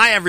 Hi, everyone.